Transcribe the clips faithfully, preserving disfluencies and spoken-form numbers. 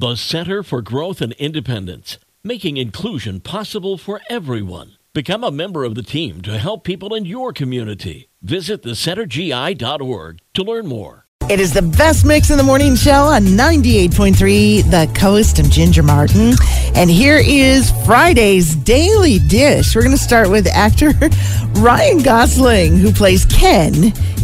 the Center for Growth and Independence, making inclusion possible for everyone. Become a member of the team to help people in your community. Visit the center g i dot org to learn more. It is the best mix in the morning show on ninety-eight point three The Coast. I'm Ginger Martin. And here is Friday's Daily Dish. We're going to start with actor Ryan Gosling, who plays Ken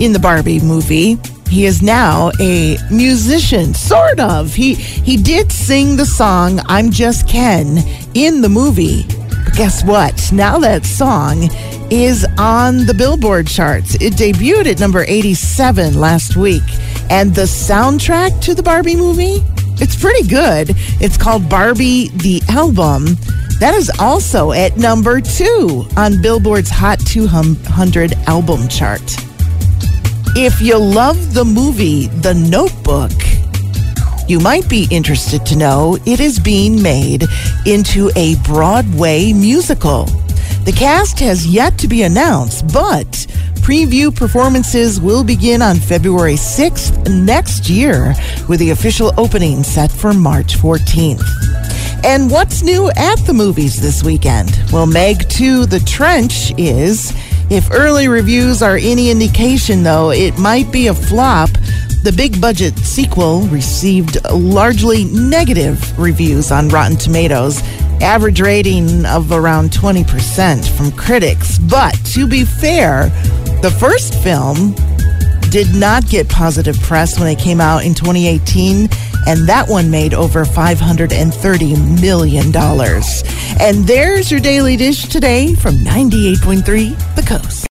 in the Barbie movie. He is now a musician, sort of. He, he did sing the song I'm Just Ken in the movie. But guess what? Now that song is on the Billboard charts. It debuted at number eighty-seven last week. And the soundtrack to the Barbie movie, it's pretty good. It's called Barbie the Album. That is also at number two on Billboard's Hot two hundred album chart. If you love the movie The Notebook, you might be interested to know it is being made into a Broadway musical. The cast has yet to be announced, but preview performances will begin on February sixth next year, with the official opening set for March fourteenth. And what's new at the movies this weekend? Well, Meg two: The Trench is. If early reviews are any indication, though, it might be a flop. The big-budget sequel received largely negative reviews on Rotten Tomatoes, average rating of around twenty percent from critics. But to be fair, the first film did not get positive press when it came out in twenty eighteen, and that one made over five hundred thirty million dollars. And there's your Daily Dish today from ninety-eight point three The Coast.